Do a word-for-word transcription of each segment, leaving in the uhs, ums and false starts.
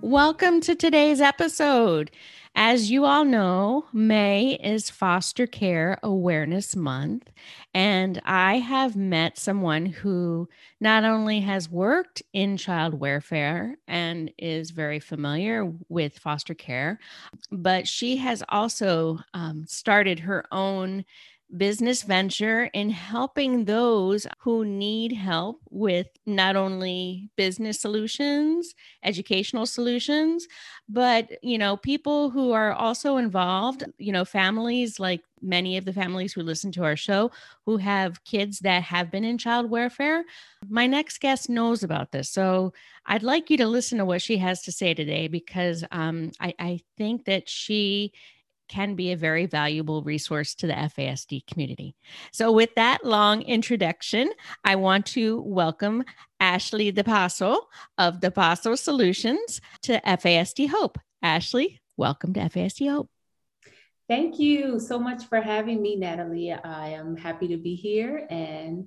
Welcome to today's episode. As you all know, May is Foster Care Awareness Month, and I have met someone who not only has worked in child welfare and is very familiar with foster care, but she has also um, started her own business venture in helping those who need help with not only business solutions, educational solutions, but, you know, people who are also involved, you know, families like many of the families who listen to our show who have kids that have been in child welfare. My next guest knows about this. So I'd like you to listen to what she has to say today, because um, I, I think that she can be a very valuable resource to the F A S D community. So with that long introduction, I want to welcome Ashley DePasso of DePasso Solutions to F A S D Hope. Ashley, welcome to F A S D Hope. Thank you so much for having me, Natalie. I am happy to be here and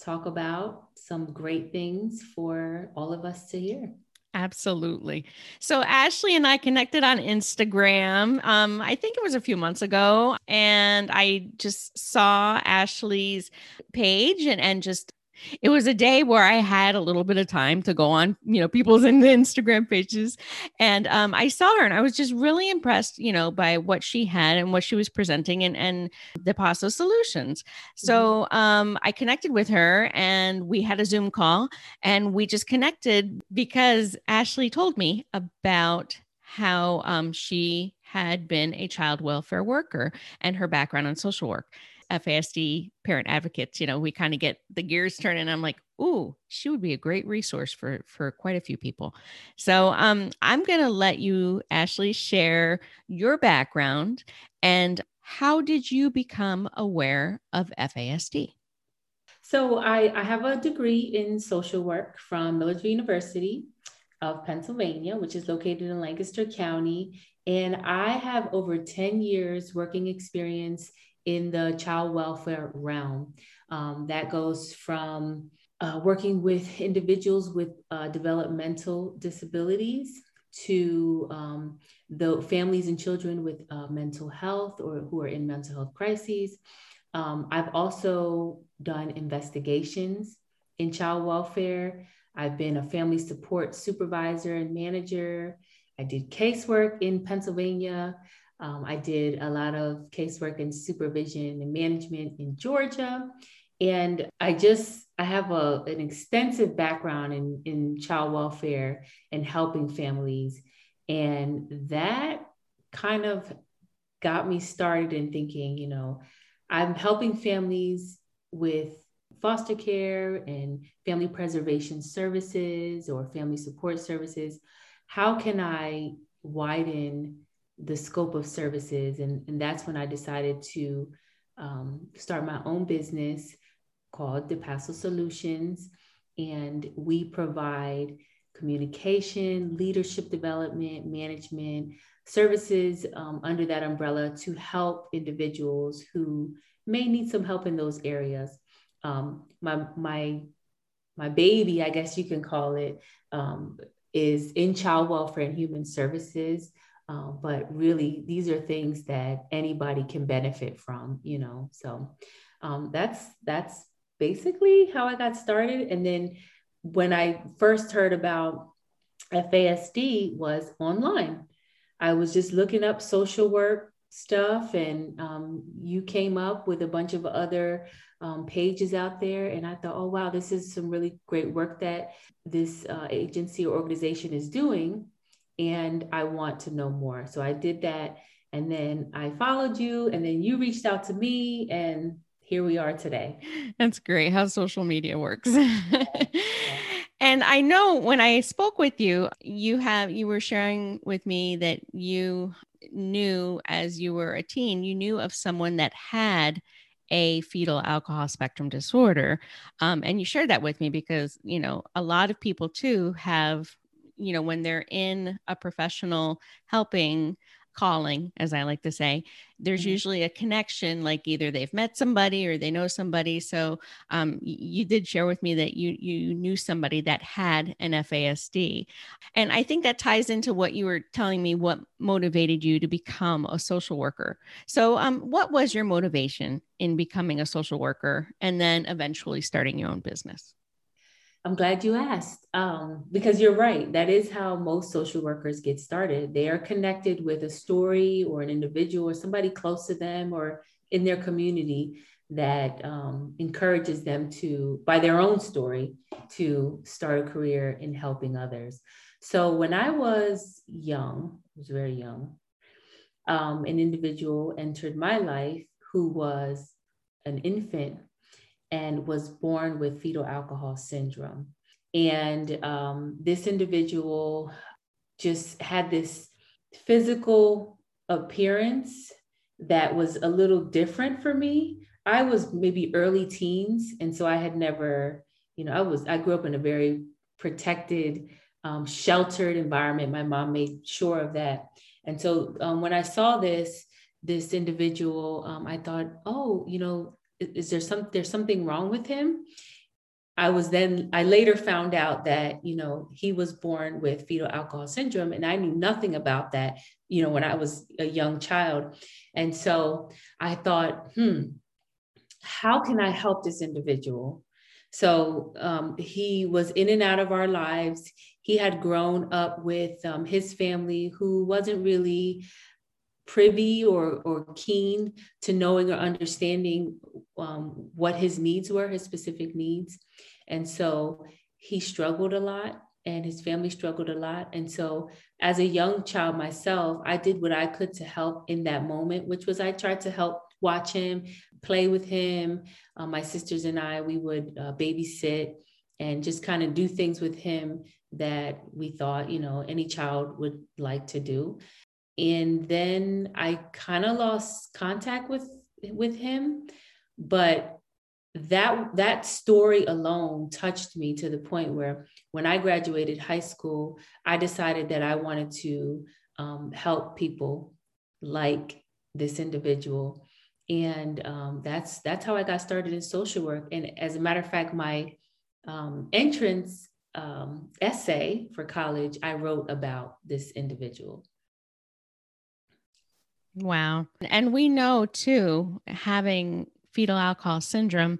talk about some great things for all of us to hear. Absolutely. So Ashley and I connected on Instagram. Um, I think it was a few months ago, and I just saw Ashley's page and, and just, it was a day where I had a little bit of time to go on, you know, people's in the Instagram pages. And um, I saw her and I was just really impressed, you know, by what she had and what she was presenting and, and DePasso Solutions. So um, I connected with her and we had a Zoom call, and we just connected because Ashley told me about how um, she had been a child welfare worker and her background in social work. F A S D parent advocates, you know, we kind of get the gears turning. And I'm like, ooh, she would be a great resource for, for quite a few people. So um, I'm going to let you, Ashley, share your background and how did you become aware of F A S D? So I, I have a degree in social work from Millersville University of Pennsylvania, which is located in Lancaster County. And I have over ten years working experience in the child welfare realm. Um, that goes from uh, working with individuals with uh, developmental disabilities to um, the families and children with uh, mental health or who are in mental health crises. Um, I've also done investigations in child welfare. I've been a family support supervisor and manager. I did casework in Pennsylvania. Um, I did a lot of casework and supervision and management in Georgia. And I just, I have a, an extensive background in, in child welfare and helping families. And that kind of got me started in thinking, you know, I'm helping families with foster care and family preservation services or family support services. How can I widen the scope of services? And, and that's when I decided to um, start my own business called DePasso Solutions. And we provide communication, leadership development, management services um, under that umbrella to help individuals who may need some help in those areas. Um, my, my, my baby, I guess you can call it, um, is in child welfare and human services. Um, but really, these are things that anybody can benefit from, you know, so um, that's that's basically how I got started. And then when I first heard about F A S D was online. I was just looking up social work stuff, and um, you came up with a bunch of other um, pages out there. And I thought, oh, wow, this is some really great work that this uh, agency or organization is doing. And I want to know more. So I did that. And then I followed you, and then you reached out to me, and here we are today. That's great how social media works. And I know when I spoke with you, you have you were sharing with me that you knew as you were a teen, you knew of someone that had a fetal alcohol spectrum disorder. Um, and you shared that with me because, you know, a lot of people too have, you know, when they're in a professional helping calling, as I like to say, there's mm-hmm. usually a connection, like either they've met somebody or they know somebody. So um, you did share with me that you you knew somebody that had an F A S D. And I think that ties into what you were telling me, what motivated you to become a social worker. So um, what was your motivation in becoming a social worker and then eventually starting your own business? I'm glad you asked, um, because you're right. That is how most social workers get started. They are connected with a story or an individual or somebody close to them or in their community that um, encourages them to, by their own story, to start a career in helping others. So when I was young, I was very young, um, an individual entered my life who was an infant and was born with fetal alcohol syndrome. And um, this individual just had this physical appearance that was a little different for me. I was maybe early teens. And so I had never, you know, I was, I grew up in a very protected, um, sheltered environment. My mom made sure of that. And so um, when I saw this, this individual, um, I thought, oh, you know, is there some, there's something wrong with him? I was then, I later found out that, you know, he was born with fetal alcohol syndrome and I knew nothing about that, you know, when I was a young child. And so I thought, hmm, how can I help this individual? So um, he was in and out of our lives. He had grown up with um, his family who wasn't really privy or or keen to knowing or understanding um, what his needs were, his specific needs. And so he struggled a lot and his family struggled a lot. And so as a young child myself, I did what I could to help in that moment, which was I tried to help watch him, play with him. Uh, my sisters and I, we would uh, babysit and just kind of do things with him that we thought, you know, any child would like to do. And then I kind of lost contact with, with him, but that, that story alone touched me to the point where when I graduated high school, I decided that I wanted to um, help people like this individual. And um, that's, that's how I got started in social work. And as a matter of fact, my um, entrance um, essay for college, I wrote about this individual. Wow. And we know too, having fetal alcohol syndrome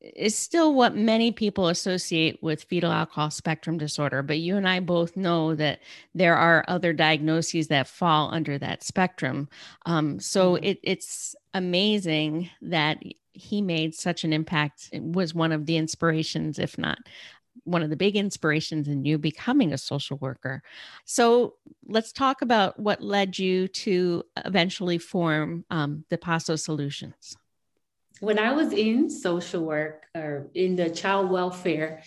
is still what many people associate with fetal alcohol spectrum disorder. But you and I both know that there are other diagnoses that fall under that spectrum. Um, so mm-hmm. it, it's amazing that he made such an impact. It was one of the inspirations, if not one of the big inspirations in you becoming a social worker. So let's talk about what led you to eventually form um, DePasso Solutions. When I was in social work or in the child welfare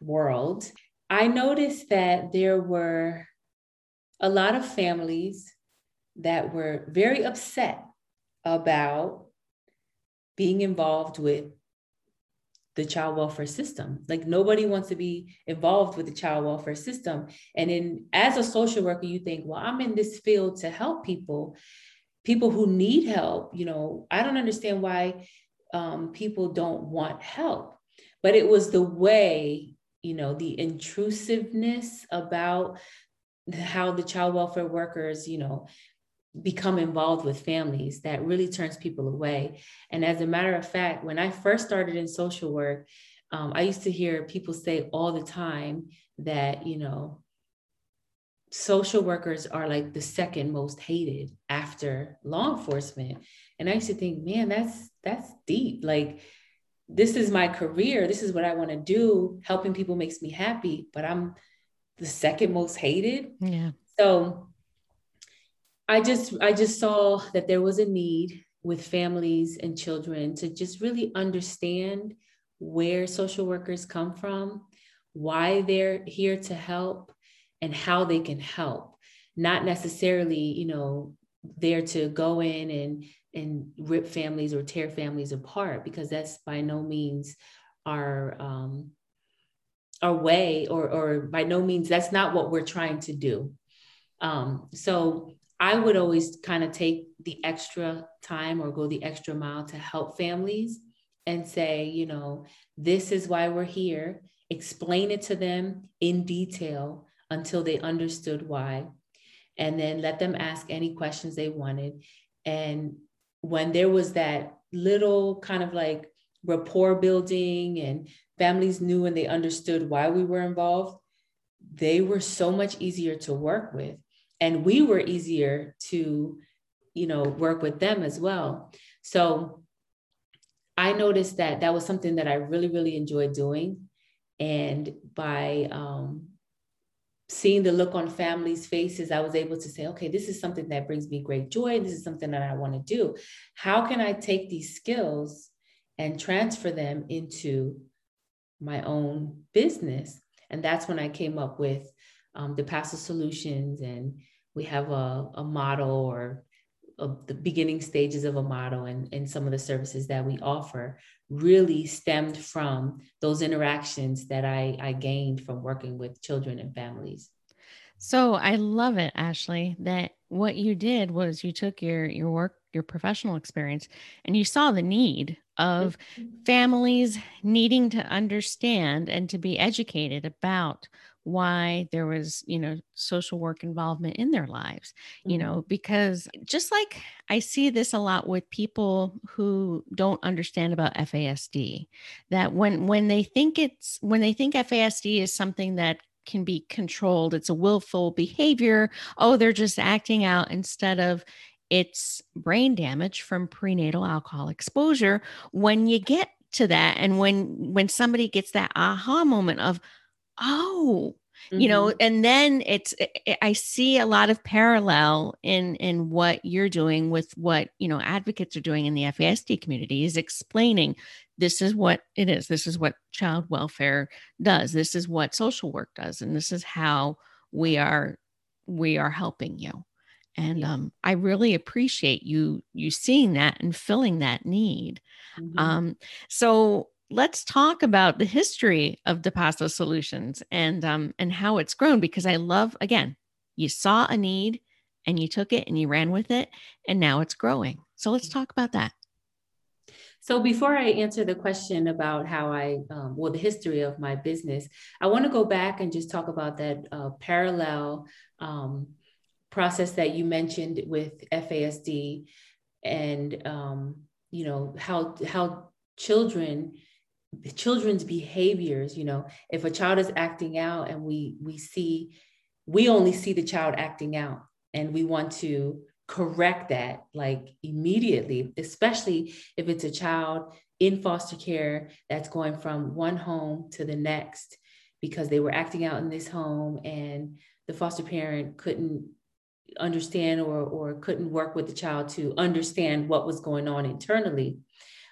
world, I noticed that there were a lot of families that were very upset about being involved with the child welfare system. Like nobody wants to be involved with the child welfare system. And in, as a social worker, you think, well, I'm in this field to help people, people who need help. You know, I don't understand why um, people don't want help, but it was the way, you know, the intrusiveness about how the child welfare workers, you know, become involved with families that really turns people away. And as a matter of fact, when I first started in social work, um, I used to hear people say all the time that, you know, social workers are like the second most hated after law enforcement. And I used to think, man, that's, that's deep. Like, this is my career. This is what I want to do. Helping people makes me happy, but I'm the second most hated. Yeah. So I just, I just saw that there was a need with families and children to just really understand where social workers come from, why they're here to help, and how they can help, not necessarily, you know, there to go in and, and rip families or tear families apart, because that's by no means our, um, our way, or, or by no means, that's not what we're trying to do. Um, so I would always kind of take the extra time or go the extra mile to help families and say, you know, this is why we're here. Explain it to them in detail until they understood why, and then let them ask any questions they wanted. And when there was that little kind of like rapport building and families knew and they understood why we were involved, they were so much easier to work with. And we were easier to, you know, work with them as well. So I noticed that that was something that I really, really enjoyed doing. And by um, seeing the look on families' faces, I was able to say, okay, this is something that brings me great joy. This is something that I want to do. How can I take these skills and transfer them into my own business? And that's when I came up with um, DePasso Solutions, and we have a, a model, or a, the beginning stages of a model, and, and some of the services that we offer really stemmed from those interactions that I, I gained from working with children and families. So I love it, Ashley, that what you did was you took your, your work, your professional experience, and you saw the need of families needing to understand and to be educated about why there was, you know, social work involvement in their lives, you mm-hmm. know, because just like I see this a lot with people who don't understand about F A S D, that when, when they think it's, when they think F A S D is something that can be controlled, it's a willful behavior. Oh, they're just acting out, instead of it's brain damage from prenatal alcohol exposure. When you get to that, and when, when somebody gets that aha moment of, oh, mm-hmm. you know, and then it's, it, I see a lot of parallel in, in what you're doing with what, you know, advocates are doing in the F A S D community, is explaining, this is what it is. This is what child welfare does. This is what social work does. And this is how we are, we are helping you. And yeah. um, I really appreciate you, you seeing that and filling that need. Mm-hmm. Um, so let's talk about the history of DePasso Solutions and, um, and how it's grown, because I love, again, you saw a need and you took it and you ran with it, and now it's growing. So let's talk about that. So before I answer the question about how I, um, well, the history of my business, I want to go back and just talk about that uh, parallel um, process that you mentioned with F A S D and, um, you know, how, how children The children's behaviors, you know, if a child is acting out and we, we see, we only see the child acting out and we want to correct that like immediately, especially if it's a child in foster care that's going from one home to the next because they were acting out in this home and the foster parent couldn't understand or, or couldn't work with the child to understand what was going on internally.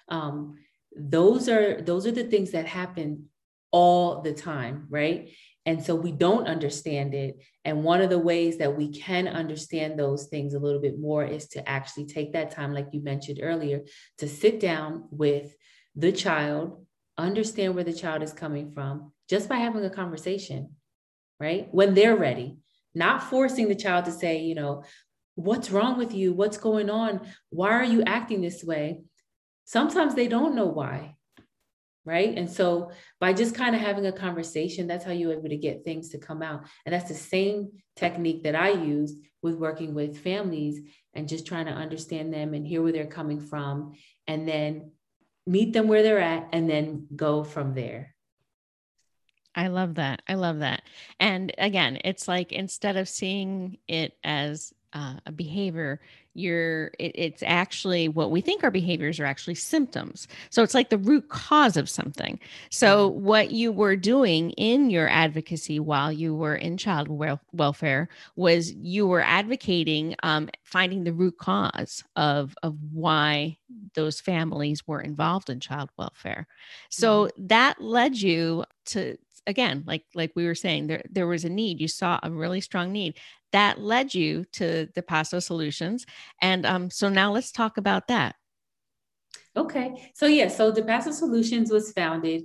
Um, Those are, those are the things that happen all the time, right? And so we don't understand it. And one of the ways that we can understand those things a little bit more is to actually take that time, like you mentioned earlier, to sit down with the child, understand where the child is coming from, just by having a conversation, right? When they're ready, not forcing the child to say, you know, what's wrong with you? What's going on? Why are you acting this way? Sometimes they don't know why, right? And so by just kind of having a conversation, that's how you're able to get things to come out. And that's the same technique that I used with working with families and just trying to understand them and hear where they're coming from, and then meet them where they're at, and then go from there. I love that. I love that. And again, it's like, instead of seeing it as Uh, a behavior, you're, it, it's actually what we think our behaviors are actually symptoms. So it's like the root cause of something. So what you were doing in your advocacy while you were in child wel- welfare was you were advocating, um, finding the root cause of, of why those families were involved in child welfare. So that led you to again, like, like we were saying, there, there was a need, you saw a really strong need that led you to DePasso Solutions. And um, so now let's talk about that. Okay. So yeah, so DePasso Solutions was founded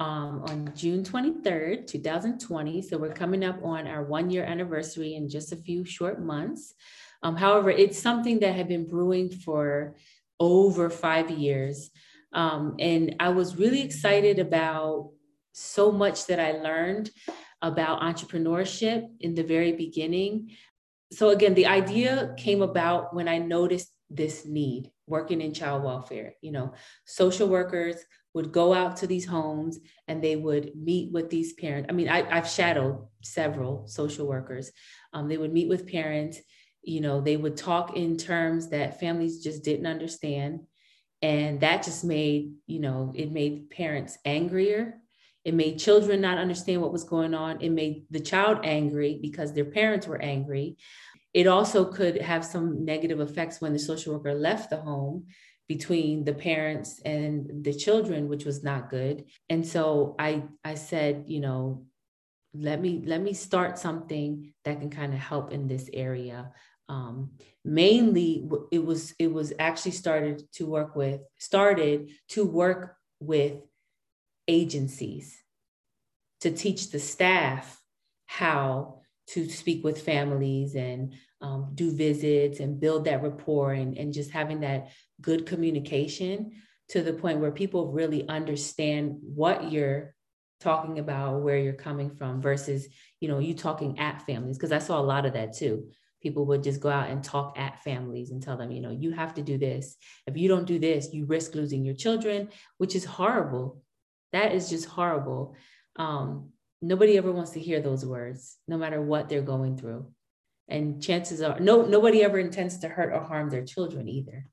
um, on June twenty-third, two thousand twenty. So we're coming up on our one year anniversary in just a few short months. Um, however, it's something that had been brewing for over five years. Um, and I was really excited about so much that I learned about entrepreneurship in the very beginning. So again, the idea came about when I noticed this need working in child welfare. You know, social workers would go out to these homes and they would meet with these parents. I mean, I, I've shadowed several social workers. Um, they would meet with parents. You know, they would talk in terms that families just didn't understand. And that just made, you know, it made parents angrier. It made children not understand what was going on. It made the child angry because their parents were angry. It also could have some negative effects when the social worker left the home between the parents and the children, which was not good. And so I, I said, you know, let me, let me start something that can kind of help in this area. Um, mainly it was, it was actually started to work with, started to work with agencies to teach the staff how to speak with families and um, do visits and build that rapport and, and just having that good communication to the point where people really understand what you're talking about, where you're coming from versus, you know, you talking at families. Cause I saw a lot of that too. People would just go out and talk at families and tell them, you know, you have to do this. If you don't do this, you risk losing your children, which is horrible. That is just horrible. Um, nobody ever wants to hear those words, no matter what they're going through. And chances are, no, nobody ever intends to hurt or harm their children either.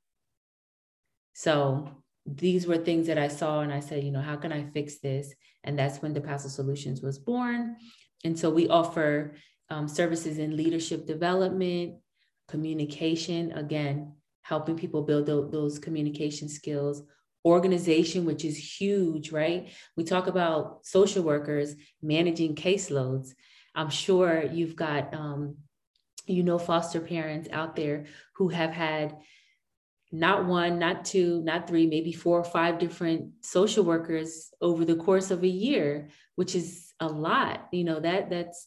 So these were things that I saw and I said, you know, how can I fix this? And that's when DePasso Solutions was born. And so we offer Um, services in leadership development, communication, again, helping people build th- those communication skills, organization, which is huge, right? We talk about social workers managing caseloads. I'm sure you've got, um, you know, foster parents out there who have had not one, not two, not three, maybe four or five different social workers over the course of a year, which is a lot. You know, that that's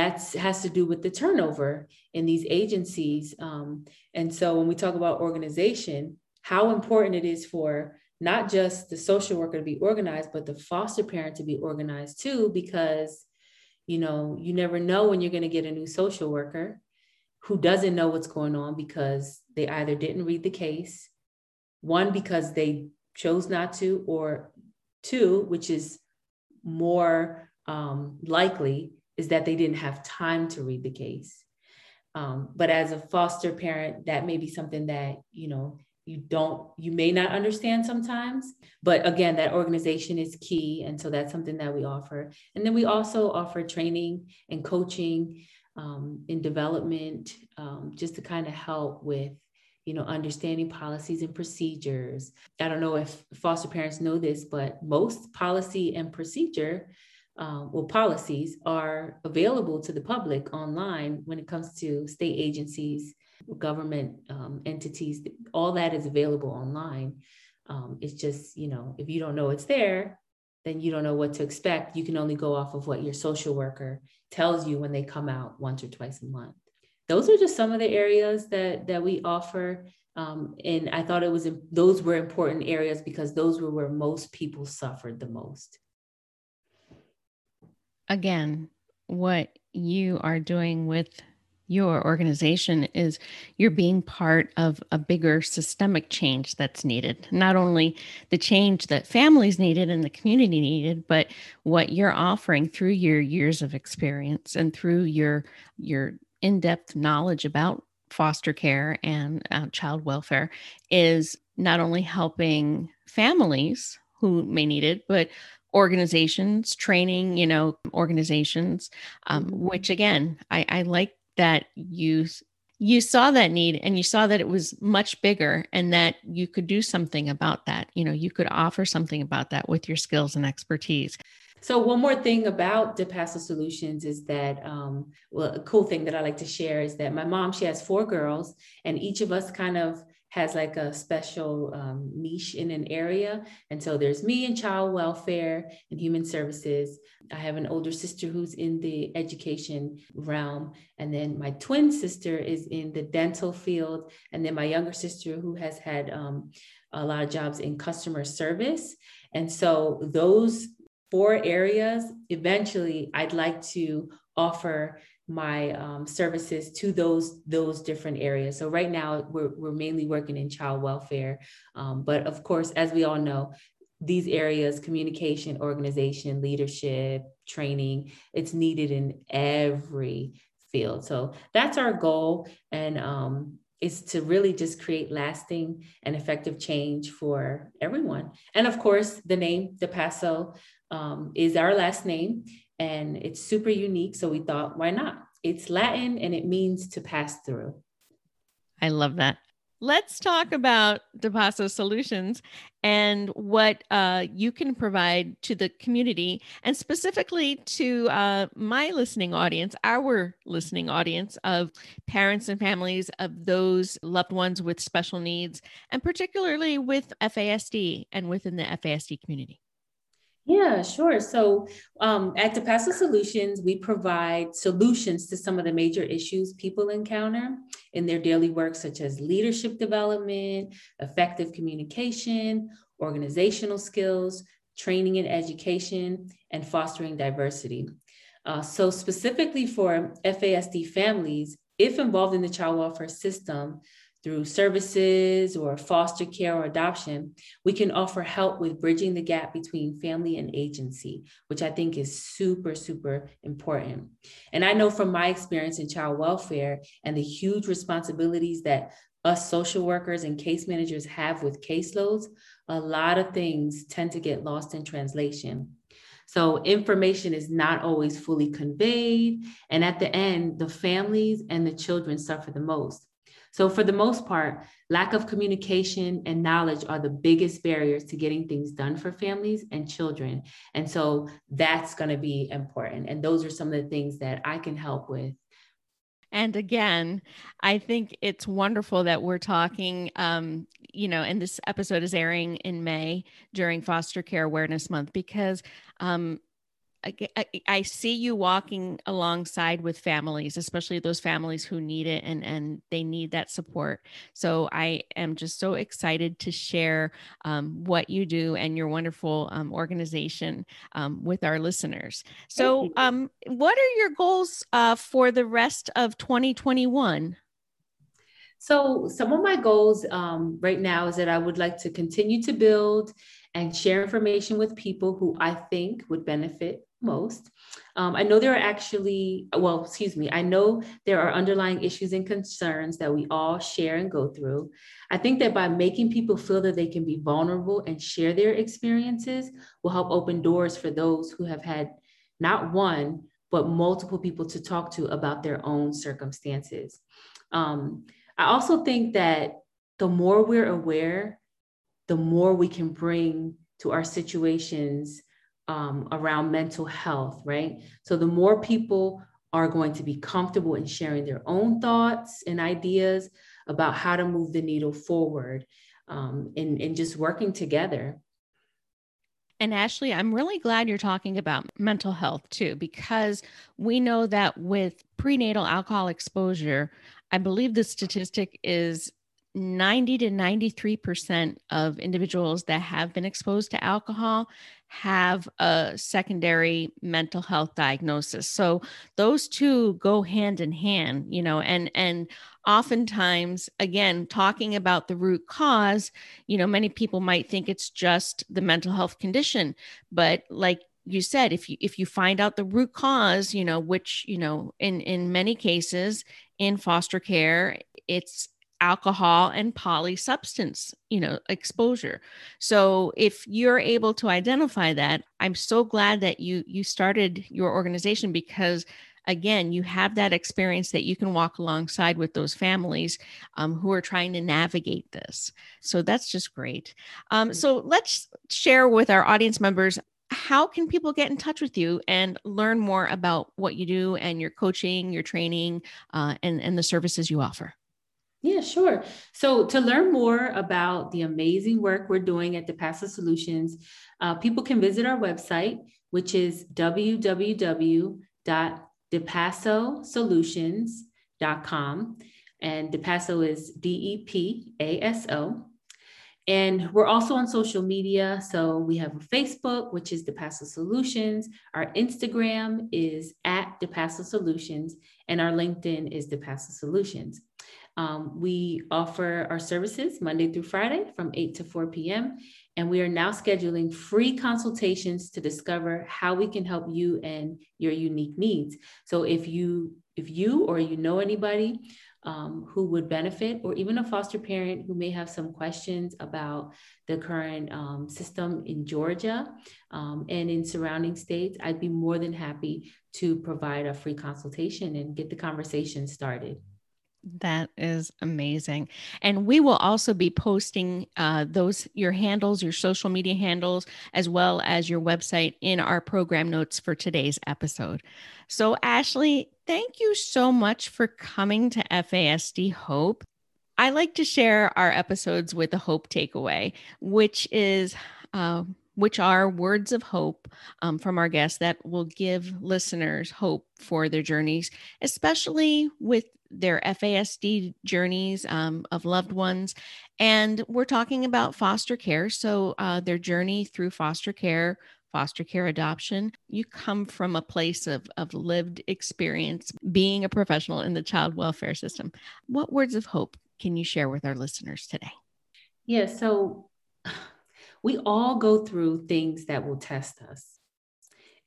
That's has to do with the turnover in these agencies. Um, and so when we talk about organization, how important it is for not just the social worker to be organized, but the foster parent to be organized too, because, you know, you never know when you're going to get a new social worker who doesn't know what's going on because they either didn't read the case, one, because they chose not to, or two, which is more um, likely, is that they didn't have time to read the case. Um, but as a foster parent, that may be something that, you know, you don't, you may not understand sometimes, but again, that organization is key. And so that's something that we offer. And then we also offer training and coaching um, in development, um, just to kind of help with, you know, understanding policies and procedures. I don't know if foster parents know this, but most policy and procedure Um, well, policies are available to the public online when it comes to state agencies, government um, entities, all that is available online. Um, it's just, you know, if you don't know it's there, then you don't know what to expect. You can only go off of what your social worker tells you when they come out once or twice a month. Those are just some of the areas that, that we offer. Um, and I thought it was, those were important areas because those were where most people suffered the most. Again, what you are doing with your organization is you're being part of a bigger systemic change that's needed. Not only the change that families needed and the community needed, but what you're offering through your years of experience and through your, your in-depth knowledge about foster care and uh, child welfare is not only helping families who may need it, but organizations, training, you know, organizations, um, which again, I, I like that you, you saw that need and you saw that it was much bigger and that you could do something about that. You know, you could offer something about that with your skills and expertise. So one more thing about DePasso Solutions is that, um, well, a cool thing that I like to share is that my mom, she has four girls, and each of us kind of has like a special um, niche in an area. And so there's me in child welfare and human services. I have an older sister who's in the education realm. And then my twin sister is in the dental field. And then my younger sister who has had um, a lot of jobs in customer service. And so those four areas, eventually I'd like to offer my um, services to those those different areas. So right now we're, we're mainly working in child welfare. Um, but of course, as we all know, these areas, communication, organization, leadership, training, it's needed in every field. So that's our goal. And um, it's to really just create lasting and effective change for everyone. And of course, the name DePasso um, is our last name. And it's super unique. So we thought, why not? It's Latin and it means to pass through. I love that. Let's talk about DePasso Solutions and what uh, you can provide to the community, and specifically to uh, my listening audience, our listening audience of parents and families of those loved ones with special needs, and particularly with F A S D and within the F A S D community. Yeah, sure. So um, at DePasso Solutions, we provide solutions to some of the major issues people encounter in their daily work, such as leadership development, effective communication, organizational skills, training and education, and fostering diversity. Uh, so specifically for F A S D families, if involved in the child welfare system, through services or foster care or adoption, we can offer help with bridging the gap between family and agency, which I think is super, super important. And I know from my experience in child welfare and the huge responsibilities that us social workers and case managers have with caseloads, a lot of things tend to get lost in translation. So information is not always fully conveyed. And at the end, the families and the children suffer the most. So for the most part, lack of communication and knowledge are the biggest barriers to getting things done for families and children. And so that's going to be important. And those are some of the things that I can help with. And again, I think it's wonderful that we're talking, um, you know, and this episode is airing in May during Foster Care Awareness Month, because um I, I see you walking alongside with families, especially those families who need it and, and they need that support. So I am just so excited to share um, what you do and your wonderful um, organization um, with our listeners. So um, what are your goals uh, for the rest of twenty twenty-one? So some of my goals um, right now is that I would like to continue to build and share information with people who I think would benefit most. Um, I know there are actually, well, excuse me, I know there are underlying issues and concerns that we all share and go through. I think that by making people feel that they can be vulnerable and share their experiences will help open doors for those who have had not one, but multiple people to talk to about their own circumstances. Um, I also think that the more we're aware, the more we can bring to our situations um, around mental health, right? So the more people are going to be comfortable in sharing their own thoughts and ideas about how to move the needle forward um, and, and just working together. And Ashley, I'm really glad you're talking about mental health too, because we know that with prenatal alcohol exposure, I believe the statistic is ninety to ninety-three percent of individuals that have been exposed to alcohol have a secondary mental health diagnosis. So those two go hand in hand, you know, and, and oftentimes, again, talking about the root cause, you know, many people might think it's just the mental health condition, but like you said, if you, if you find out the root cause, you know, which, you know, in, in many cases in foster care, it's alcohol and poly substance, you know, exposure. So if you're able to identify that, I'm so glad that you, you started your organization, because again, you have that experience that you can walk alongside with those families um, who are trying to navigate this. So that's just great. Um, so let's share with our audience members how can people get in touch with you and learn more about what you do and your coaching, your training, uh, and, and the services you offer? Yeah, sure. So to learn more about the amazing work we're doing at DePasso Solutions, uh, people can visit our website, which is w w w dot depasso solutions dot com. And DePasso is D E P A S O. And we're also on social media. So we have a Facebook, which is DePasso Solutions. Our Instagram is at DePasso Solutions, and our LinkedIn is DePasso Solutions. Um, we offer our services Monday through Friday from eight to four p m And we are now scheduling free consultations to discover how we can help you and your unique needs. So if you, if you or you know anybody um, who would benefit, or even a foster parent who may have some questions about the current um, system in Georgia um, and in surrounding states, I'd be more than happy to provide a free consultation and get the conversation started. That is amazing. And we will also be posting uh, those, your handles, your social media handles, as well as your website in our program notes for today's episode. So Ashley, thank you so much for coming to F A S D Hope. I like to share our episodes with a hope takeaway, which is, uh, which are words of hope um, from our guests that will give listeners hope for their journeys, especially with their F A S D journeys um, of loved ones. And we're talking about foster care. So uh, their journey through foster care, foster care adoption. You come from a place of, of lived experience, being a professional in the child welfare system. What words of hope can you share with our listeners today? Yeah, so we all go through things that will test us.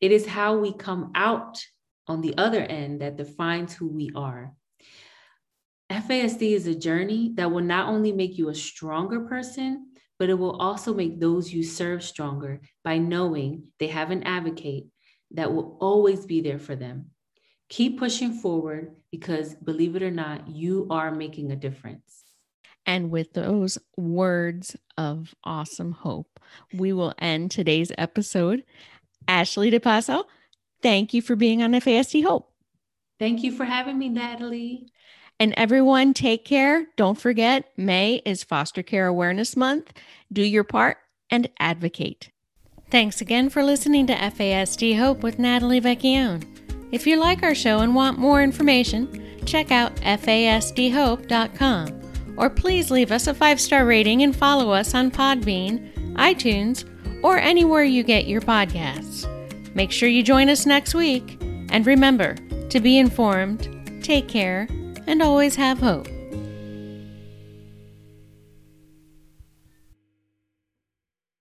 It is how we come out on the other end that defines who we are. F A S D is a journey that will not only make you a stronger person, but it will also make those you serve stronger by knowing they have an advocate that will always be there for them. Keep pushing forward because, believe it or not, you are making a difference. And with those words of awesome hope, we will end today's episode. Ashley DePasso, thank you for being on F A S D Hope. Thank you for having me, Natalie. And everyone, take care. Don't forget, May is Foster Care Awareness Month. Do your part and advocate. Thanks again for listening to F A S D Hope with Natalie Vecchione. If you like our show and want more information, check out F A S D hope dot com. Or please leave us a five-star rating and follow us on Podbean, iTunes, or anywhere you get your podcasts. Make sure you join us next week. And remember to be informed, take care, and always have hope.